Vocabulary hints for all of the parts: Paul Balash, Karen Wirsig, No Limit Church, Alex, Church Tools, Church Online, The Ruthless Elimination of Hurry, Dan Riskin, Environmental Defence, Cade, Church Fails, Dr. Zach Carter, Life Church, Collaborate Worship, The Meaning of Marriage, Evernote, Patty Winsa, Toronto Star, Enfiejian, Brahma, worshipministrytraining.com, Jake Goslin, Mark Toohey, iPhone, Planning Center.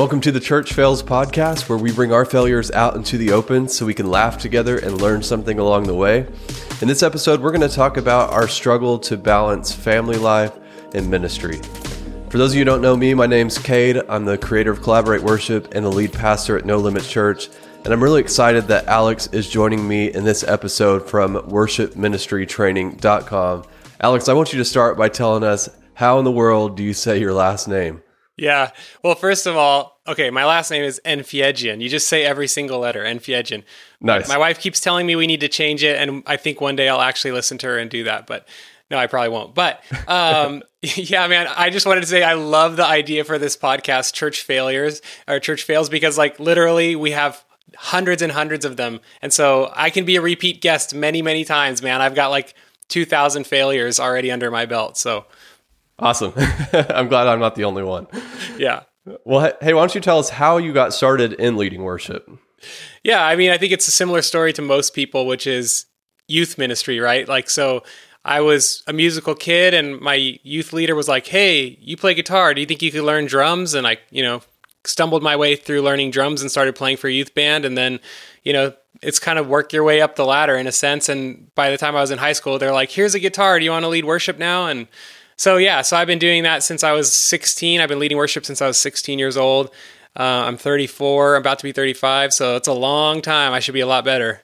Welcome to the Church Fails podcast, where we bring our failures out into the open so we can laugh together and learn something along the way. In this episode, we're going to talk about our struggle to balance family life and ministry. For those of you who don't know me, my name's Cade. I'm the creator of Collaborate Worship and the lead pastor at No Limit Church. And I'm really excited that Alex is joining me in this episode from worshipministrytraining.com. Alex, I want you to start by telling us, how in the world do you say your last name? Yeah. Well, first of all, okay, my last name is Enfiejian. You just say every single letter, Enfiejian. Nice. My wife keeps telling me we need to change it, and I think one day I'll actually listen to her and do that, but no, I probably won't. But yeah, man, I just wanted to say I love the idea for this podcast, Church Fails, because like literally we have hundreds and hundreds of them. And so I can be a repeat guest many, many times, man. I've got like 2,000 failures already under my belt, so... Awesome. I'm glad I'm not the only one. Yeah. Well, hey, why don't you tell us how you got started in leading worship? Yeah, I mean, I think it's a similar story to most people, which is youth ministry, right? Like, so I was a musical kid and my youth leader was like, hey, you play guitar. Do you think you could learn drums? And I, stumbled my way through learning drums and started playing for a youth band. And then, it's kind of work your way up the ladder in a sense. And by the time I was in high school, they're like, here's a guitar. Do you want to lead worship now? And So I've been doing that since I was 16. I've been leading worship since I was 16 years old. I'm 34, I'm about to be 35, so it's a long time. I should be a lot better.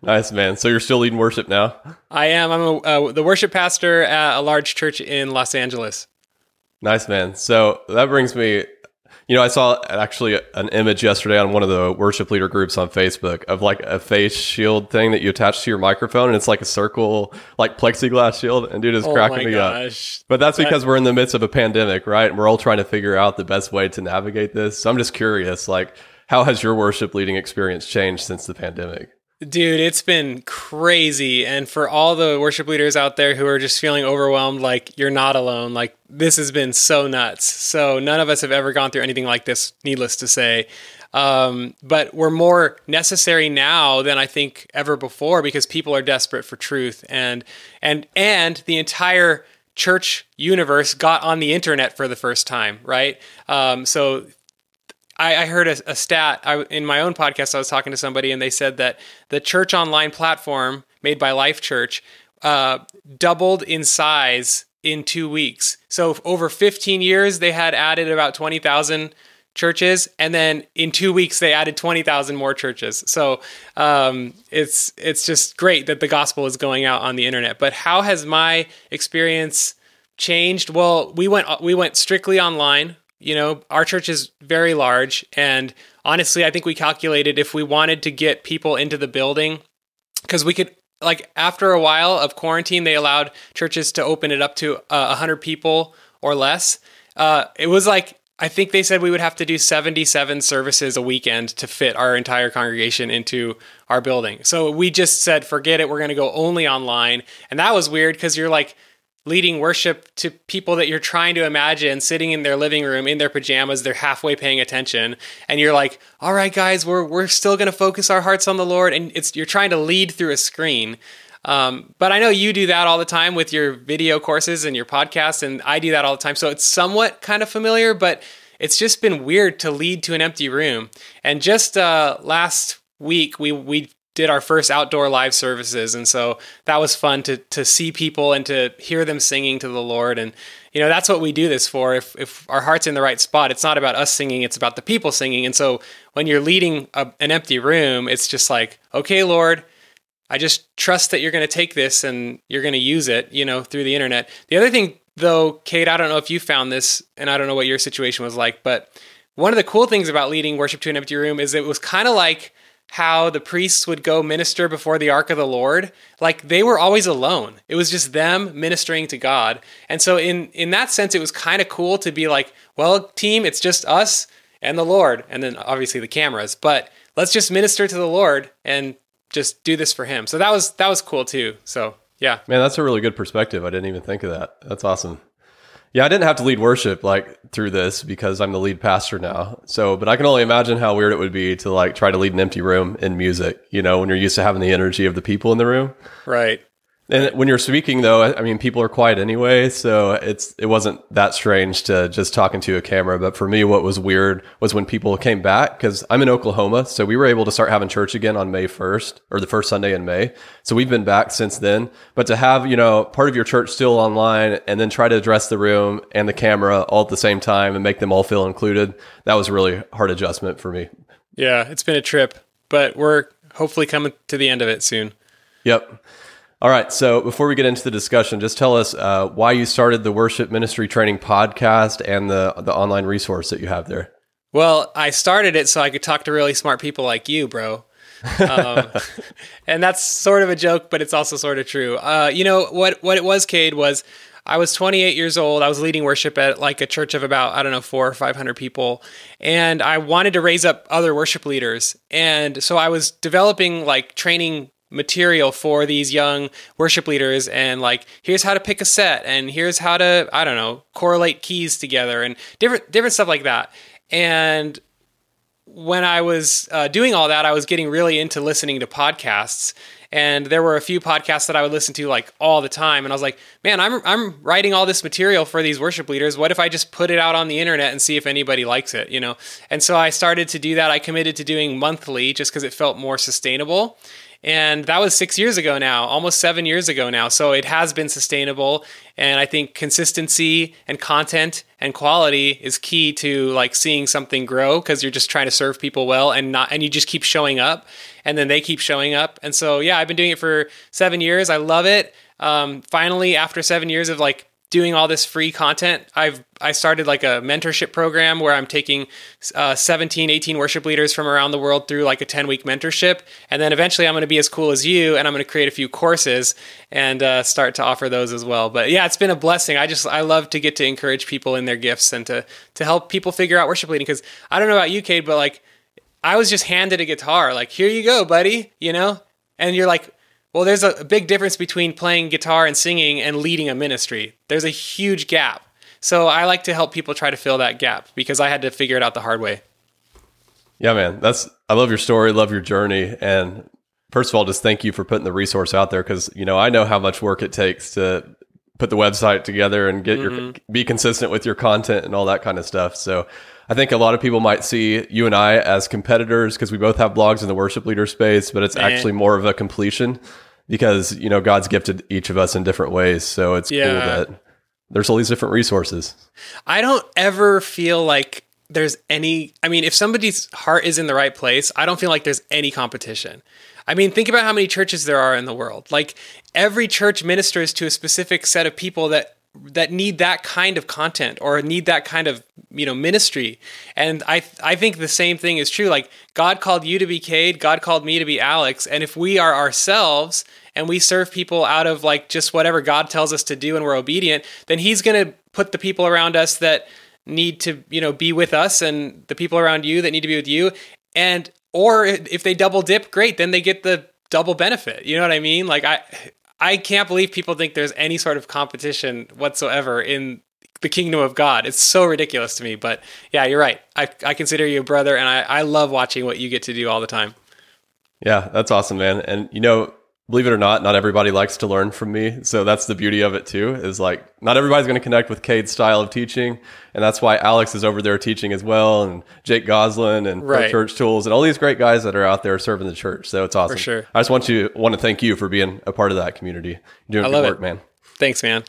Nice, man. So you're still leading worship now? I am. I'm the worship pastor at a large church in Los Angeles. Nice, man. So that brings me, I saw actually an image yesterday on one of the worship leader groups on Facebook of like a face shield thing that you attach to your microphone, and it's like a circle, like plexiglass shield, and dude is cracking me up. But that's because we're in the midst of a pandemic, right? And we're all trying to figure out the best way to navigate this. So I'm just curious, like, how has your worship leading experience changed since the pandemic? Dude, it's been crazy. And for all the worship leaders out there who are just feeling overwhelmed, like you're not alone, like this has been so nuts. So none of us have ever gone through anything like this, needless to say. But we're more necessary now than I think ever before, because people are desperate for truth. And the entire church universe got on the internet for the first time, right? So I heard a stat in my own podcast. I was talking to somebody and they said that the Church Online platform made by Life Church doubled in size in 2 weeks. So over 15 years, they had added about 20,000 churches. And then in 2 weeks, they added 20,000 more churches. So it's just great that the gospel is going out on the internet. But how has my experience changed? Well, we went strictly online. Our church is very large, and honestly, I think we calculated if we wanted to get people into the building, because we could, like, after a while of quarantine, they allowed churches to open it up to 100 people or less. It was like, I think they said we would have to do 77 services a weekend to fit our entire congregation into our building. So we just said, forget it, we're going to go only online, and that was weird, because you're like, leading worship to people that you're trying to imagine sitting in their living room in their pajamas, they're halfway paying attention. And you're like, all right, guys, we're still going to focus our hearts on the Lord. And you're trying to lead through a screen. But I know you do that all the time with your video courses and your podcasts, and I do that all the time. So it's somewhat kind of familiar, but it's just been weird to lead to an empty room. And just last week, we did our first outdoor live services. And so that was fun to see people and to hear them singing to the Lord. And, that's what we do this for. If our heart's in the right spot, it's not about us singing, it's about the people singing. And so when you're leading an empty room, it's just like, okay, Lord, I just trust that you're going to take this and you're going to use it, through the internet. The other thing though, Kate, I don't know if you found this, and I don't know what your situation was like, but one of the cool things about leading worship to an empty room is it was kind of like how the priests would go minister before the Ark of the Lord. Like, they were always alone. It was just them ministering to God. And so in that sense, it was kind of cool to be like, well, team, it's just us and the Lord. And then obviously the cameras, but let's just minister to the Lord and just do this for him. So that was cool too. So yeah. Man, that's a really good perspective. I didn't even think of that. That's awesome. Yeah, I didn't have to lead worship like through this because I'm the lead pastor now. So, but I can only imagine how weird it would be to like try to lead an empty room in music, when you're used to having the energy of the people in the room. Right. And when you're speaking, though, I mean, people are quiet anyway, so it wasn't that strange to just talking to a camera. But for me, what was weird was when people came back, because I'm in Oklahoma, so we were able to start having church again on May 1st, or the first Sunday in May. So we've been back since then. But to have, you know, part of your church still online and then try to address the room and the camera all at the same time and make them all feel included, that was a really hard adjustment for me. Yeah, it's been a trip, but we're hopefully coming to the end of it soon. Yep. All right. So before we get into the discussion, just tell us why you started the Worship Ministry Training podcast and the online resource that you have there. Well, I started it so I could talk to really smart people like you, bro. And that's sort of a joke, but it's also sort of true. You know, what it was, Cade, was I was 28 years old. I was leading worship at like a church of about, 400 or 500 people. And I wanted to raise up other worship leaders. And so I was developing like training material for these young worship leaders, and like, here's how to pick a set, and here's how to, correlate keys together, and different stuff like that. And when I was doing all that, I was getting really into listening to podcasts, and there were a few podcasts that I would listen to like all the time. And I was like, man, I'm writing all this material for these worship leaders. What if I just put it out on the internet and see if anybody likes it, you know? And so I started to do that. I committed to doing monthly just because it felt more sustainable. And that was 6 years ago now, almost 7 years ago now. So it has been sustainable. And I think consistency and content and quality is key to like seeing something grow, because you're just trying to serve people well and you just keep showing up, and then they keep showing up. And so, yeah, I've been doing it for 7 years. I love it. Finally, after 7 years of like doing all this free content, I started like a mentorship program where I'm taking 17, 18 worship leaders from around the world through like a 10-week mentorship. And then eventually I'm going to be as cool as you, and I'm going to create a few courses and start to offer those as well. But yeah, it's been a blessing. I love to get to encourage people in their gifts and to help people figure out worship leading. Because I don't know about you, Cade, but like I was just handed a guitar, like, here you go, buddy, you know? And you're like, well, there's a big difference between playing guitar and singing and leading a ministry. There's a huge gap. So I like to help people try to fill that gap, because I had to figure it out the hard way. Yeah, man, I love your story, love your journey. And first of all, just thank you for putting the resource out there, because, you know, I know how much work it takes to put the website together and get be consistent with your content and all that kind of stuff. So I think a lot of people might see you and I as competitors, because we both have blogs in the worship leader space, but it's actually more of a completion, because, you know, God's gifted each of us in different ways. So it's cool that there's all these different resources. I don't ever feel like there's any, if somebody's heart is in the right place, I don't feel like there's any competition. I mean, think about how many churches there are in the world. Like, every church ministers to a specific set of people that need that kind of content or need that kind of, ministry. And I think the same thing is true. Like, God called you to be Cade, God called me to be Alex. And if we are ourselves and we serve people out of like just whatever God tells us to do, and we're obedient, then he's going to put the people around us that need to, be with us, and the people around you that need to be with you. And, or if they double dip, great, then they get the double benefit. You know what I mean? Like, I can't believe people think there's any sort of competition whatsoever in the kingdom of God. It's so ridiculous to me, but yeah, you're right. I consider you a brother, and I love watching what you get to do all the time. Yeah, that's awesome, man. And believe it or not everybody likes to learn from me. So that's the beauty of it too, is like, not everybody's going to connect with Cade's style of teaching. And that's why Alex is over there teaching as well. And Jake Goslin and Church Tools and all these great guys that are out there serving the church. So it's awesome. For sure. I just want to thank you for being a part of that community. You're doing good work, man. Thanks, man.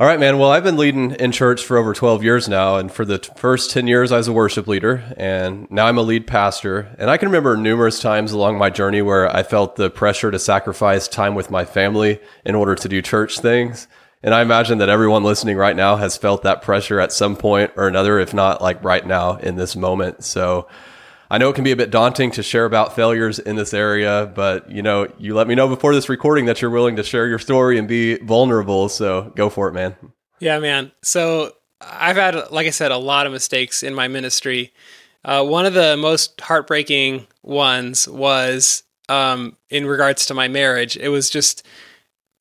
All right, man. Well, I've been leading in church for over 12 years now. And for the first 10 years, I was a worship leader. And now I'm a lead pastor. And I can remember numerous times along my journey where I felt the pressure to sacrifice time with my family in order to do church things. And I imagine that everyone listening right now has felt that pressure at some point or another, if not like right now in this moment. So I know it can be a bit daunting to share about failures in this area, but you let me know before this recording that you're willing to share your story and be vulnerable. So go for it, man. Yeah, man. So I've had, like I said, a lot of mistakes in my ministry. One of the most heartbreaking ones was in regards to my marriage. It was just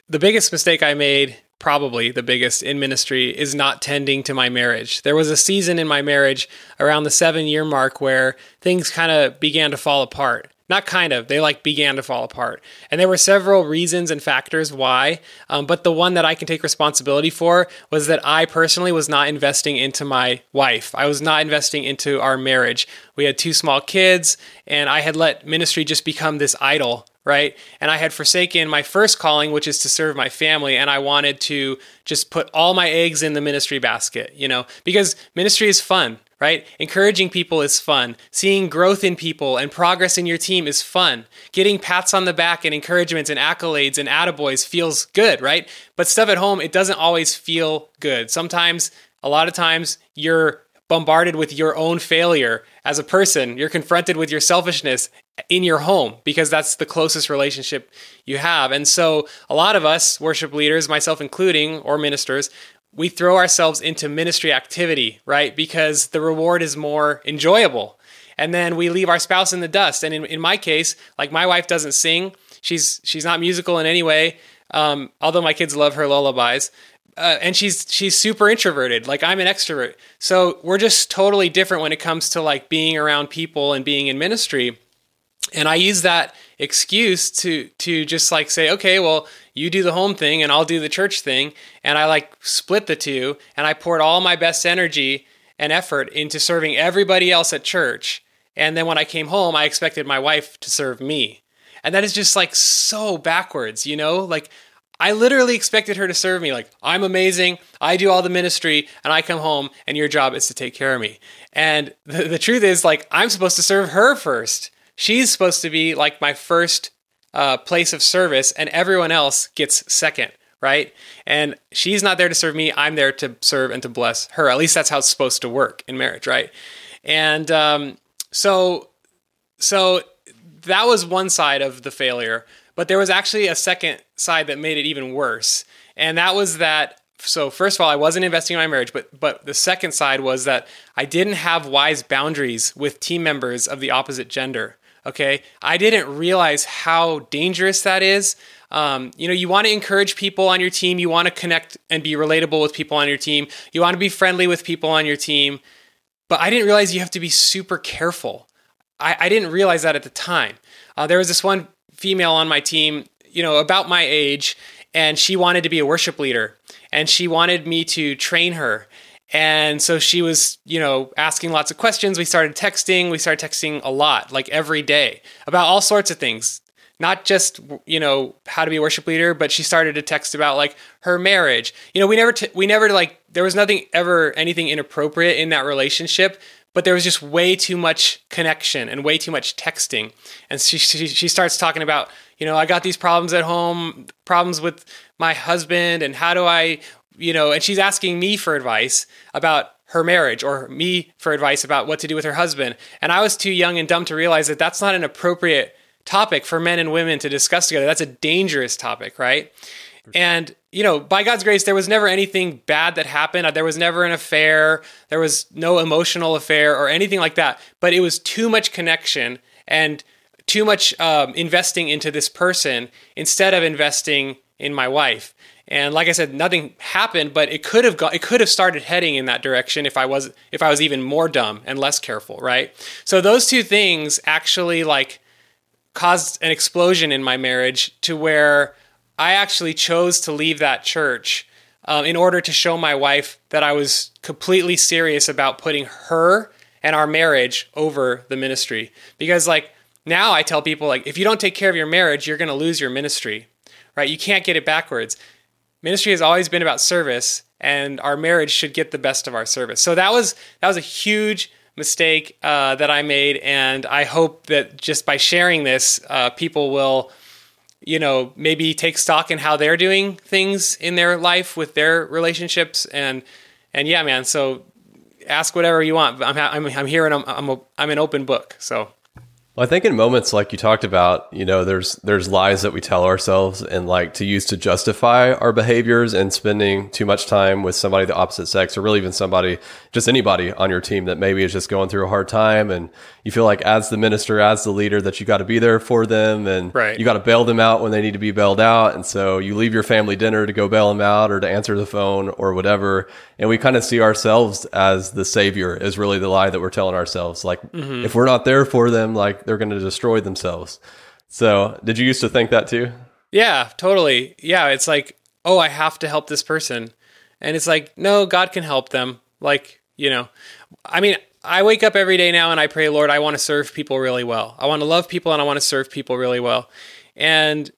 the biggest mistake I made, probably the biggest in ministry, is not tending to my marriage. There was a season in my marriage around the 7-year mark where things kind of began to fall apart. Not kind of. They began to fall apart. And there were several reasons and factors why. But the one that I can take responsibility for was that I personally was not investing into my wife. I was not investing into our marriage. We had 2 small kids, and I had let ministry just become this idol, right? And I had forsaken my first calling, which is to serve my family. And I wanted to just put all my eggs in the ministry basket, because ministry is fun. Right? Encouraging people is fun. Seeing growth in people and progress in your team is fun. Getting pats on the back and encouragements and accolades and attaboys feels good, right? But stuff at home, it doesn't always feel good. A lot of times, you're bombarded with your own failure as a person. You're confronted with your selfishness in your home because that's the closest relationship you have. And so a lot of us, worship leaders, myself including, or ministers, we throw ourselves into ministry activity, right? Because the reward is more enjoyable. And then we leave our spouse in the dust. And in my case, my wife doesn't sing. She's not musical in any way, although my kids love her lullabies. And she's super introverted. I'm an extrovert. So we're just totally different when it comes to being around people and being in ministry. And I use that excuse to just say, okay, well, you do the home thing and I'll do the church thing. And I split the two, and I poured all my best energy and effort into serving everybody else at church. And then when I came home, I expected my wife to serve me. And that is just so backwards, I literally expected her to serve me. I'm amazing. I do all the ministry, and I come home, and your job is to take care of me. And the truth is I'm supposed to serve her first. She's supposed to be my first place of service, and everyone else gets second, right? And she's not there to serve me. I'm there to serve and to bless her. At least that's how it's supposed to work in marriage, right? And so that was one side of the failure, but there was actually a second side that made it even worse. And that was that, so first of all, I wasn't investing in my marriage, but the second side was that I didn't have wise boundaries with team members of the opposite gender. Okay. I didn't realize how dangerous that is. You want to encourage people on your team. You want to connect and be relatable with people on your team. You want to be friendly with people on your team. But I didn't realize you have to be super careful. I didn't realize that at the time. There was this one female on my team, about my age, and she wanted to be a worship leader, and she wanted me to train her. And so she was, asking lots of questions. We started texting a lot, every day, about all sorts of things, not just, how to be a worship leader, but she started to text about her marriage. We never there was nothing ever, anything inappropriate in that relationship, but there was just way too much connection and way too much texting. And she starts talking about, I got these problems at home, problems with my husband, and how do I, and she's asking me for advice about her marriage, or me for advice about what to do with her husband. And I was too young and dumb to realize that that's not an appropriate topic for men and women to discuss together. That's a dangerous topic, right? And, by God's grace, there was never anything bad that happened. There was never an affair. There was no emotional affair or anything like that. But it was too much connection and too much investing into this person instead of investing in my wife. And like I said, nothing happened, but it could have started heading in that direction if I was even more dumb and less careful, right? So those two things actually caused an explosion in my marriage to where I actually chose to leave that church in order to show my wife that I was completely serious about putting her and our marriage over the ministry. Because now I tell people if you don't take care of your marriage, you're going to lose your ministry, right? You can't get it backwards. Ministry has always been about service, and our marriage should get the best of our service. So that was a huge mistake that I made, and I hope that just by sharing this, people will, maybe take stock in how they're doing things in their life with their relationships, and yeah, man. So ask whatever you want. I'm here, and I'm an open book. So. Well, I think in moments like you talked about, there's lies that we tell ourselves and to use to justify our behaviors, and spending too much time with somebody the opposite sex, or really even anybody on your team that maybe is just going through a hard time, and you feel as the minister, as the leader, that you got to be there for them, and right. You got to bail them out when they need to be bailed out. And so you leave your family dinner to go bail them out or to answer the phone or whatever. And we kind of see ourselves as the savior is really the lie that we're telling ourselves. If we're not there for them, like they're going to destroy themselves. So did you used to think that too? Yeah, totally. Yeah, it's like, oh, I have to help this person. And it's like, no, God can help them. Like, you know, I mean, I wake up every day now and I pray, Lord, I want to serve people really well. I want to love people and I want to serve people really well. And,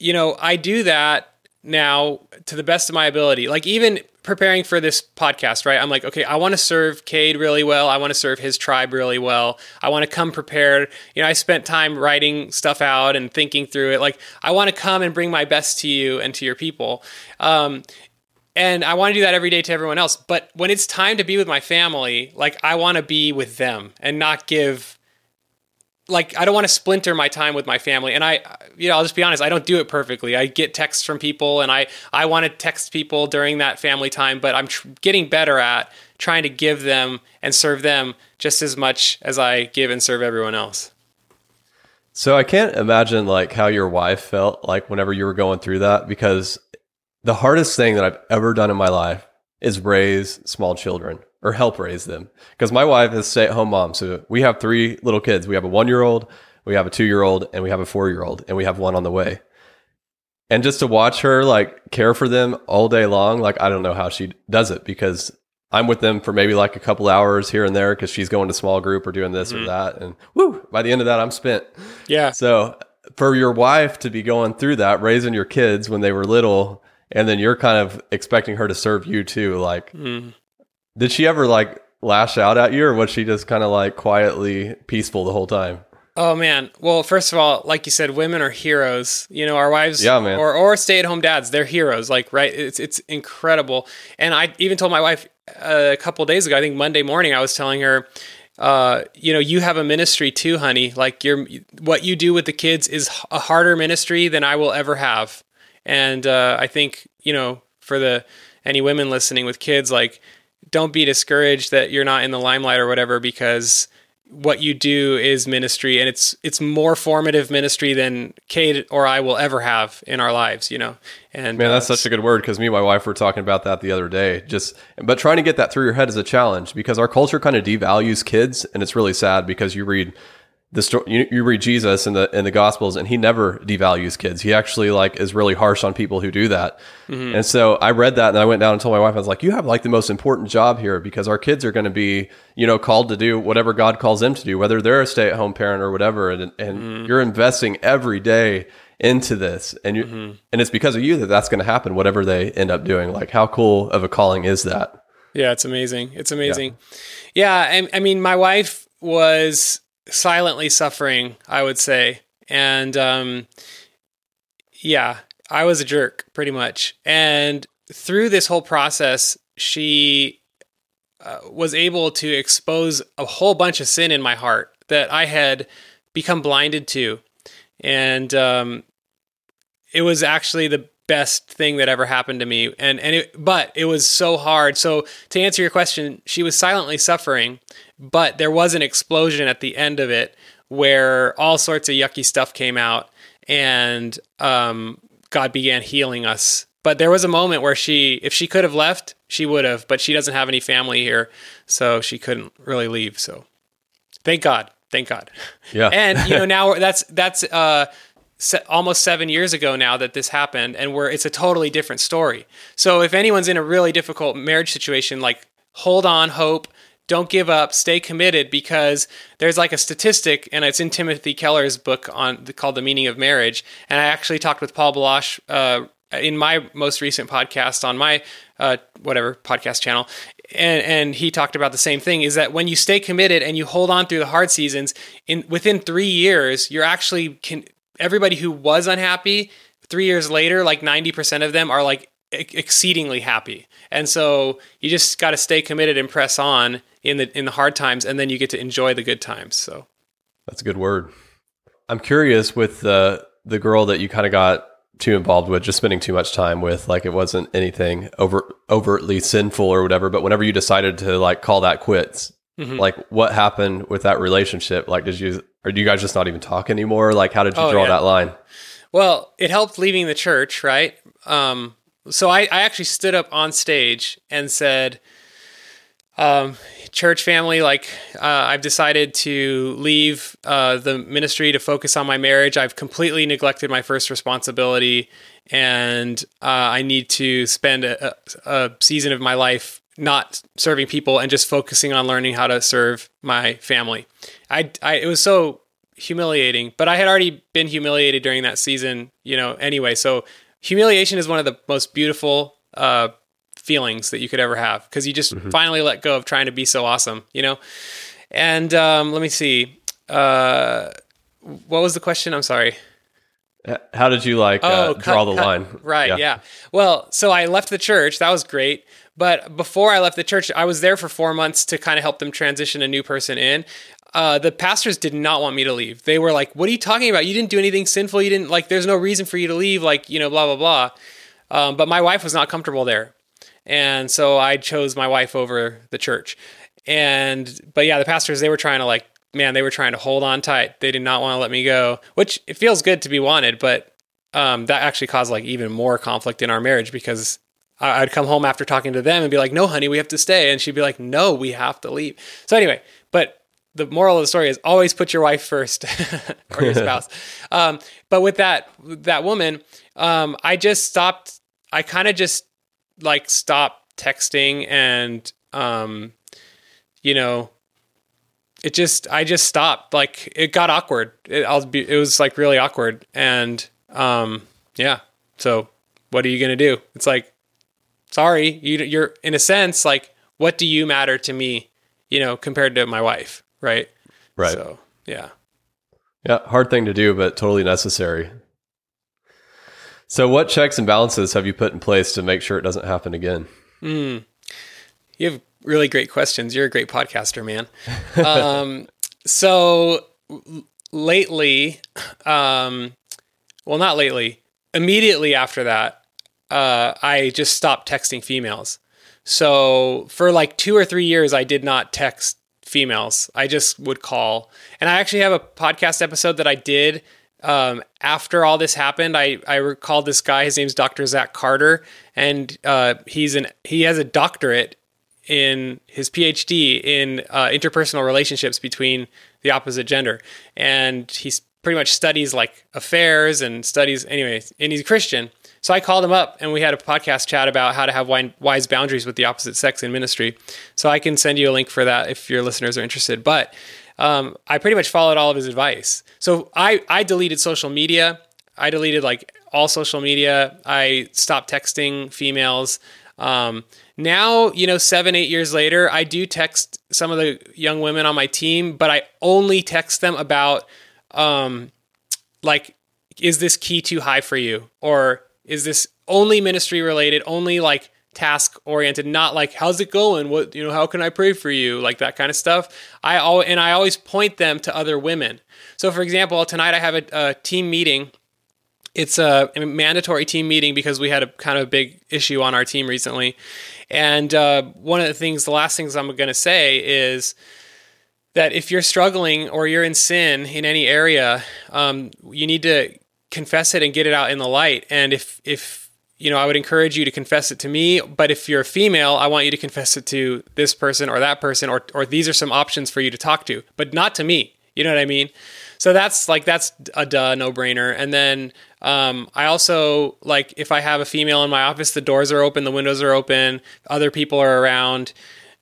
you know, I do that now to the best of my ability. Like even preparing for this podcast, right? I'm like, okay, I want to serve Cade really well. I want to serve his tribe really well. I want to come prepared. You know, I spent time writing stuff out and thinking through it. Like I want to come and bring my best to you and to your people. And I want to do that every day to everyone else. But when it's time to be with my family, like I want to be with them and not give, like, I don't want to splinter my time with my family. And I, you know, I'll just be honest, I don't do it perfectly. I get texts from people and I want to text people during that family time, but I'm getting better at trying to give them and serve them just as much as I give and serve everyone else. So I can't imagine like how your wife felt like whenever you were going through that, because the hardest thing that I've ever done in my life is raise small children or help raise them. Because my wife is stay-at-home mom. So we have three little kids. We have a 1-year-old, we have a 2-year-old, and we have a 4-year-old, and we have one on the way. And just to watch her like care for them all day long, like I don't know how she does it, because I'm with them for maybe like a couple hours here and there because she's going to small group or doing this or that. And woo, by the end of that, I'm spent. Yeah. So for your wife to be going through that, raising your kids when they were little, and then you're kind of expecting her to serve you too. Like, did she ever like lash out at you, or was she just kind of like quietly peaceful the whole time? Oh man. Well, first of all, like you said, women are heroes, you know, our wives or stay-at-home dads, they're heroes. Like, right. It's incredible. And I even told my wife a couple days ago, I think Monday morning, I was telling her, you know, you have a ministry too, honey. Like what you do with the kids is a harder ministry than I will ever have. And I think, you know, for any women listening with kids, like, don't be discouraged that you're not in the limelight or whatever, because what you do is ministry, and it's more formative ministry than Cade or I will ever have in our lives, you know. And man, that's such a good word, because me and my wife were talking about that the other day. But trying to get that through your head is a challenge, because our culture kind of devalues kids, and it's really sad, because you read the story, you read Jesus in the Gospels, and he never devalues kids. He actually like is really harsh on people who do that. Mm-hmm. And so I read that, and I went down and told my wife, I was like, you have like the most important job here, because our kids are going to be, you know, called to do whatever God calls them to do, whether they're a stay-at-home parent or whatever. And you're investing every day into this, and and it's because of you that's going to happen, whatever they end up doing. Like, how cool of a calling is that? Yeah, it's amazing. It's amazing. Yeah. And I mean, my wife was silently suffering, I would say. And, yeah, I was a jerk pretty much. And through this whole process, she was able to expose a whole bunch of sin in my heart that I had become blinded to. And, it was actually the best thing that ever happened to me. But it was so hard. So to answer your question, she was silently suffering, but there was an explosion at the end of it where all sorts of yucky stuff came out, and God began healing us. But there was a moment where if she could have left, she would have, but she doesn't have any family here, so she couldn't really leave. So thank God. Thank God. Yeah. And you know, now that's almost 7 years ago now that this happened, and it's a totally different story. So if anyone's in a really difficult marriage situation, like, hold on, hope, don't give up, stay committed, because there's like a statistic, and it's in Timothy Keller's book called The Meaning of Marriage. And I actually talked with Paul Balash in my most recent podcast on my podcast channel. And he talked about the same thing, is that when you stay committed and you hold on through the hard seasons, within 3 years, you're actually everybody who was unhappy 3 years later, like 90% of them are like exceedingly happy. And so you just got to stay committed and press on in the hard times, and then you get to enjoy the good times. So that's a good word. I'm curious with the girl that you kind of got too involved with, just spending too much time with, like it wasn't anything overtly sinful or whatever, but whenever you decided to like call that quits, like what happened with that relationship? Like, do you guys just not even talk anymore? Like, how did you draw that line? Well, it helped leaving the church, right? So I actually stood up on stage and said, Church family, I've decided to leave the ministry to focus on my marriage. I've completely neglected my first responsibility, and I need to spend a season of my life not serving people and just focusing on learning how to serve my family. It was so humiliating, but I had already been humiliated during that season, anyway. So humiliation is one of the most beautiful feelings that you could ever have, because you just finally let go of trying to be so awesome, And let me see. What was the question? I'm sorry. How did you draw the line? Right. Yeah. Well, so I left the church. That was great. But before I left the church, I was there for 4 months to kind of help them transition a new person in. The pastors did not want me to leave. They were like, what are you talking about? You didn't do anything sinful. You didn't there's no reason for you to leave. Blah, blah, blah. But my wife was not comfortable there. And so I chose my wife over the church. But the pastors, they were trying to they were trying to hold on tight. They did not want to let me go, which it feels good to be wanted, but that actually caused even more conflict in our marriage, because I'd come home after talking to them and be like, no, honey, we have to stay. And she'd be like, no, we have to leave. So anyway, but the moral of the story is always put your wife first or your spouse. But with that woman, I just stopped. I kind of just stopped texting and, I just stopped. It got awkward. It was really awkward. And, so what are you going to do? It's sorry, you're in a sense, what do you matter to me, compared to my wife? Right. Right. So, yeah. Yeah. Hard thing to do, but totally necessary. So what checks and balances have you put in place to make sure it doesn't happen again? You have really great questions. You're a great podcaster, man. So lately, well, not lately, immediately after that, I just stopped texting females. So for 2 or 3 years, I did not text females. I just would call. And I actually have a podcast episode that I did after all this happened. I recalled this guy. His name's Dr. Zach Carter, and he has a doctorate in his PhD in interpersonal relationships between the opposite gender, and he's pretty much studies affairs and studies anyways, and he's a Christian. So I called him up and we had a podcast chat about how to have wise boundaries with the opposite sex in ministry. So I can send you a link for that if your listeners are interested. But I pretty much followed all of his advice. So I deleted social media. I deleted all social media. I stopped texting females. Now, 7-8 years later, I do text some of the young women on my team, but I only text them about, is this key too high for you? Or is this only ministry related, only task oriented, not how's it going? What, how can I pray for you? That kind of stuff. I always point them to other women. So for example, tonight I have a team meeting. It's a mandatory team meeting because we had a kind of big issue on our team recently. And the last things I'm going to say is that if you're struggling or you're in sin in any area, you need to confess it and get it out in the light. And if I would encourage you to confess it to me, but if you're a female, I want you to confess it to this person or that person, or these are some options for you to talk to, but not to me. You know what I mean? So that's a no-brainer. And then I also, if I have a female in my office, the doors are open, the windows are open, other people are around.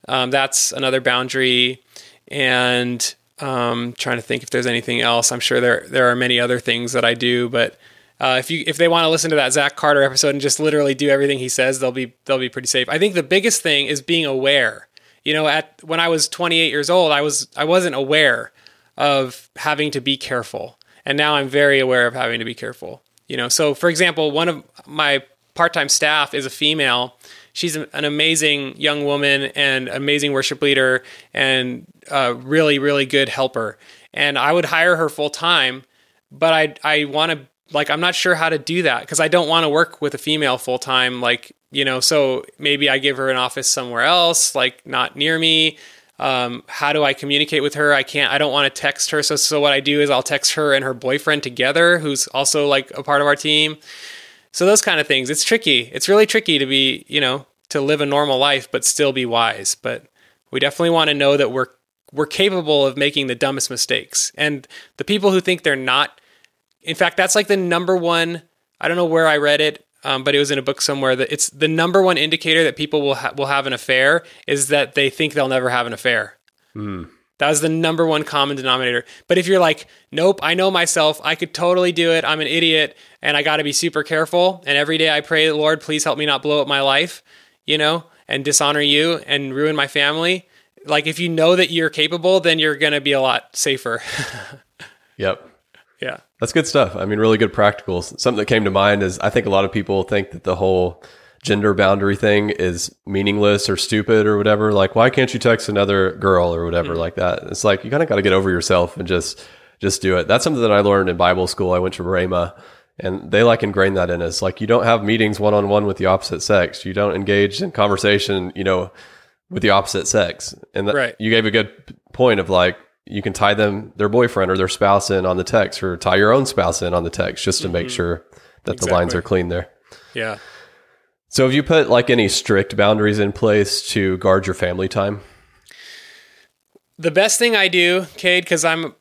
That's another boundary. And trying to think if there's anything else. I'm sure there are many other things that I do, but if they want to listen to that Zach Carter episode and just literally do everything he says, they'll be pretty safe. I think the biggest thing is being aware. When I was 28 years old, I wasn't aware of having to be careful. And now I'm very aware of having to be careful. So for example, one of my part-time staff is a female. She's an amazing young woman and amazing worship leader and a really, really good helper. And I would hire her full time, but I want to, I'm not sure how to do that because I don't want to work with a female full time. So maybe I give her an office somewhere else, not near me. How do I communicate with her? I don't want to text her. So what I do is I'll text her and her boyfriend together, who's also a part of our team. So those kind of things. It's tricky. It's really tricky to be, to live a normal life, but still be wise. But We definitely want to know that we're capable of making the dumbest mistakes. And the people who think they're not, in fact, that's like the number one, I don't know where I read it, but it was in a book somewhere, that it's the number one indicator that people will have an affair is that they think they'll never have an affair. Mm. That was the number one common denominator. But if you're like, nope, I know myself, I could totally do it, I'm an idiot, and I got to be super careful, and every day I pray, Lord, please help me not blow up my life, you know, and dishonor you and ruin my family. Like, if you know that you're capable, then you're going to be a lot safer. Yep. Yeah. That's good stuff. I mean, really good practicals. Something that came to mind is I think a lot of people think that the whole gender boundary thing is meaningless or stupid or whatever. Like, why can't you text another girl or whatever like that? It's like, you kind of got to get over yourself and just do it. That's something that I learned in Bible school. I went to Brahma, and they like ingrained that in us. Like, you don't have meetings one-on-one with the opposite sex. You don't engage in conversation, you know, with the opposite sex. And that, right. You gave a good point of like, you can tie them, their boyfriend or their spouse in on the text, or tie your own spouse in on the text, just to make sure that the lines are clean there. Yeah. So have you put like any strict boundaries in place to guard your family time? The best thing I do, Cade, because I'm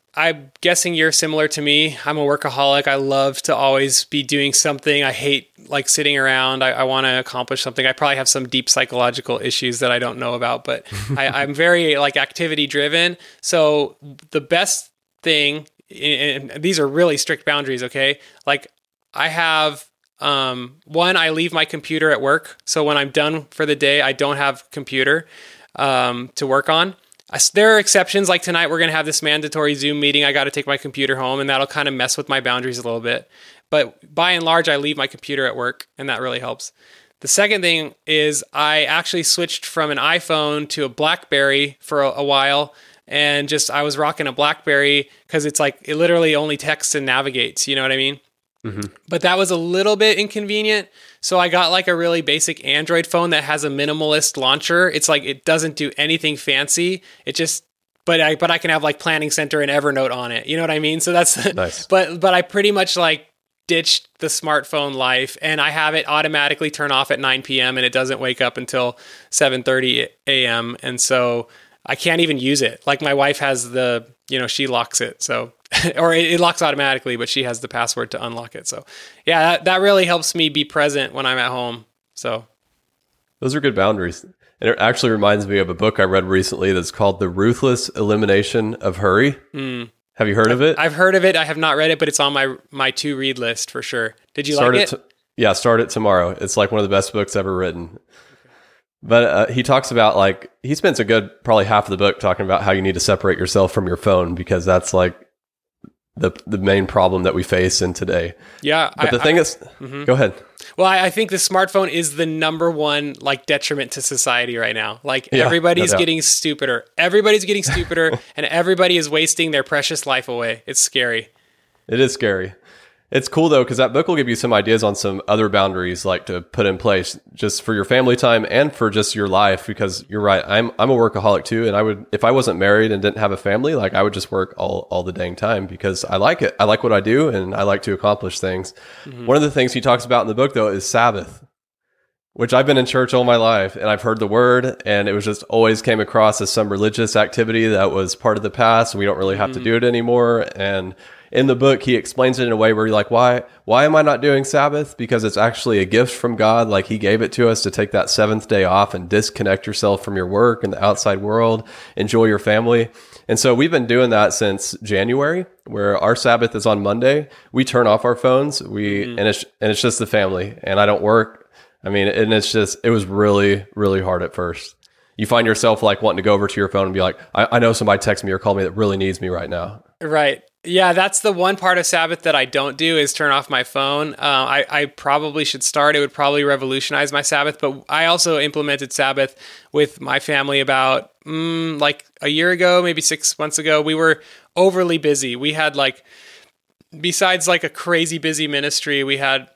guessing you're similar to me. I'm a workaholic. I love to always be doing something. I hate like sitting around. I want to accomplish something. I probably have some deep psychological issues that I don't know about, but I'm very like activity driven. So the best thing, and these are really strict boundaries, okay? Like I have, one, I leave my computer at work. So when I'm done for the day, I don't have computer to work on. There are exceptions, like tonight we're going to have this mandatory Zoom meeting. I got to take my computer home, and that'll kind of mess with my boundaries a little bit. But by and large, I leave my computer at work, and that really helps. The second thing is I actually switched from an iPhone to a BlackBerry for a while, and I was rocking a BlackBerry because it's like it literally only texts and navigates, you know what I mean? Mm-hmm. But that was a little bit inconvenient. So I got like a really basic Android phone that has a minimalist launcher. It's like, it doesn't do anything fancy. It just, but I can have like Planning Center and Evernote on it. You know what I mean? So that's nice. But I pretty much like ditched the smartphone life, and I have it automatically turn off at 9 PM and it doesn't wake up until 7:30 AM. And so I can't even use it. Like my wife has she locks it. So or it locks automatically, but she has the password to unlock it. So yeah, that really helps me be present when I'm at home. So those are good boundaries. And it actually reminds me of a book I read recently that's called The Ruthless Elimination of Hurry. Mm. Have you heard of it? I've heard of it. I have not read it, but it's on my to-read list for sure. Did you like it? Yeah, start it tomorrow. It's like one of the best books ever written. But he talks about like, he spends a good, probably half of the book talking about how you need to separate yourself from your phone, because that's like the main problem that we face in today. Yeah. But the thing is, go ahead. Well, I think the smartphone is the number one like detriment to society right now. Like everybody's getting stupider. Everybody's getting stupider and everybody is wasting their precious life away. It's scary. It is scary. It's cool though, because that book will give you some ideas on some other boundaries like to put in place just for your family time and for just your life, because you're right. I'm a workaholic too. And I would, if I wasn't married and didn't have a family, like I would just work all the dang time because I like it. I like what I do and I like to accomplish things. Mm-hmm. One of the things he talks about in the book though is Sabbath, which I've been in church all my life and I've heard the word, and it was just always came across as some religious activity that was part of the past. And we don't really have to do it anymore. And in the book, he explains it in a way where you're like, why am I not doing Sabbath? Because it's actually a gift from God. Like he gave it to us to take that seventh day off and disconnect yourself from your work and the outside world, enjoy your family. And so we've been doing that since January, where our Sabbath is on Monday. We turn off our phones. And it's just the family, and I don't work. I mean, and it's just, it was really, really hard at first. You find yourself like wanting to go over to your phone and be like, I know somebody texted me or called me that really needs me right now. Right. Yeah, that's the one part of Sabbath that I don't do is turn off my phone. I probably should start. It would probably revolutionize my Sabbath, but I also implemented Sabbath with my family about like a year ago, maybe 6 months ago. We were overly busy. We had like, besides like a crazy busy ministry, we had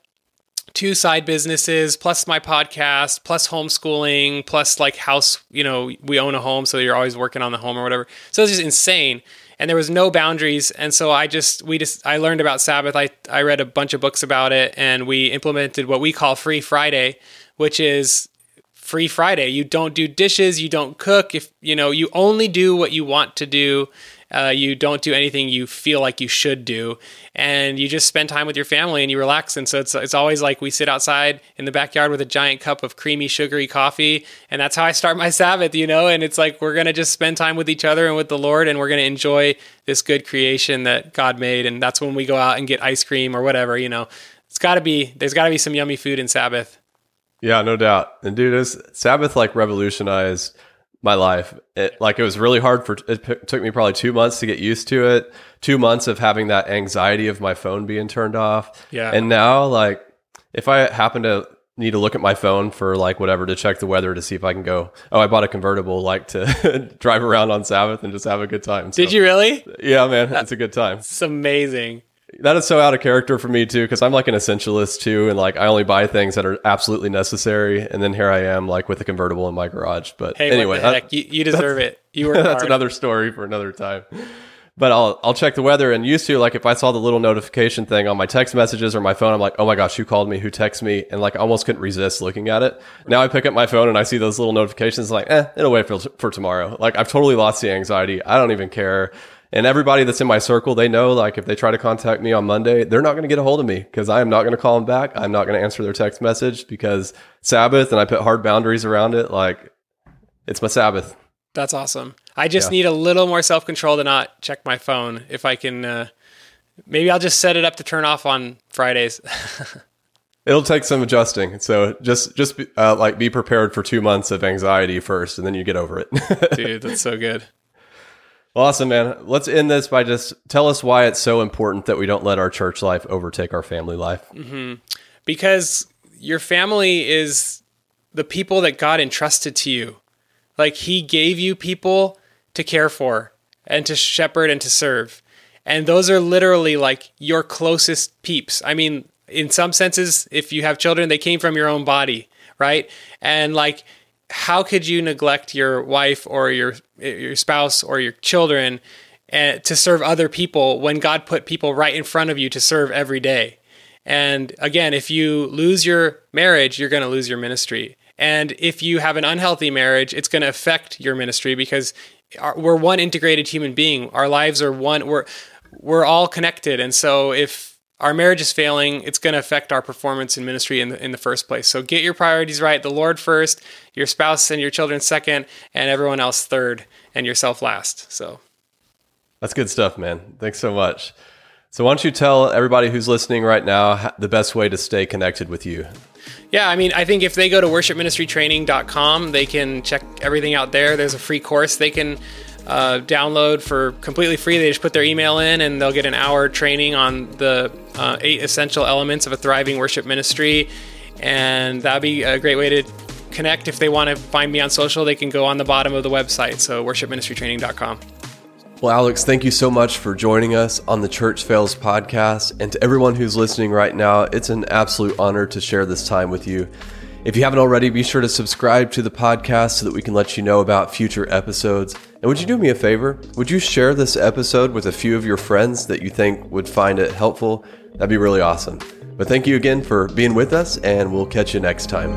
two side businesses, plus my podcast, plus homeschooling, plus like house, you know, we own a home, so you're always working on the home or whatever. So it's just insane. And there was no boundaries. And so I learned about Sabbath. I read a bunch of books about it, and we implemented what we call Free Friday, which is Free Friday. You don't do dishes. You don't cook. If you know, you only do what you want to do. You don't do anything you feel like you should do, and you just spend time with your family and you relax. And so it's always like we sit outside in the backyard with a giant cup of creamy, sugary coffee, and that's how I start my Sabbath, you know? And it's like, we're going to just spend time with each other and with the Lord, and we're going to enjoy this good creation that God made. And that's when we go out and get ice cream or whatever, you know. There's gotta be some yummy food in Sabbath. Yeah, no doubt. And dude, Sabbath like revolutionized my life. It was really hard took me probably 2 months to get used to it. 2 months of having that anxiety of my phone being turned off. Yeah. And now, like, if I happen to need to look at my phone for like whatever, to check the weather, to see if I can go, oh, I bought a convertible, like to drive around on Sabbath and just have a good time. So, did you really? Yeah, man. It's a good time. It's amazing. That is so out of character for me too, because I'm like an essentialist too, and like I only buy things that are absolutely necessary. And then here I am, like with a convertible in my garage. But hey, anyway, you deserve it. You were that's hard. Another story for another time. But I'll check the weather, and used to, like, if I saw the little notification thing on my text messages or my phone, I'm like, oh my gosh, who called me? Who texted me? And like, I almost couldn't resist looking at it. Now I pick up my phone and I see those little notifications, like, it'll wait for tomorrow. Like, I've totally lost the anxiety. I don't even care. And everybody that's in my circle, they know, like, if they try to contact me on Monday, they're not going to get a hold of me, because I am not going to call them back. I'm not going to answer their text message, because Sabbath, and I put hard boundaries around it. Like, it's my Sabbath. That's awesome. I just need a little more self-control to not check my phone. If I can, maybe I'll just set it up to turn off on Fridays. It'll take some adjusting. So just be prepared for 2 months of anxiety first, and then you get over it. Dude, that's so good. Awesome, man. Let's end this by just tell us why it's so important that we don't let our church life overtake our family life. Mm-hmm. Because your family is the people that God entrusted to you. Like, he gave you people to care for and to shepherd and to serve. And those are literally like your closest peeps. I mean, in some senses, if you have children, they came from your own body, right? And like, how could you neglect your wife or your spouse or your children to serve other people when God put people right in front of you to serve every day? And again, if you lose your marriage, you're going to lose your ministry. And if you have an unhealthy marriage, it's going to affect your ministry, because we're one integrated human being. Our lives are one. We're all connected. And so if our marriage is failing, it's going to affect our performance in ministry in the first place. So get your priorities right. The Lord first, your spouse and your children second, and everyone else third, and yourself last. So that's good stuff, man. Thanks so much. So why don't you tell everybody who's listening right now the best way to stay connected with you? Yeah, I mean, I think if they go to worshipministrytraining.com, they can check everything out there. There's a free course they can download for completely free. They just put their email in and they'll get an hour training on the 8 essential elements of a thriving worship ministry. And that'd be a great way to connect. If they want to find me on social, they can go on the bottom of the website. So worshipministrytraining.com. Well, Alex, thank you so much for joining us on the Church Fails podcast. And to everyone who's listening right now, it's an absolute honor to share this time with you. If you haven't already, be sure to subscribe to the podcast so that we can let you know about future episodes. And would you do me a favor? Would you share this episode with a few of your friends that you think would find it helpful? That'd be really awesome. But thank you again for being with us, and we'll catch you next time.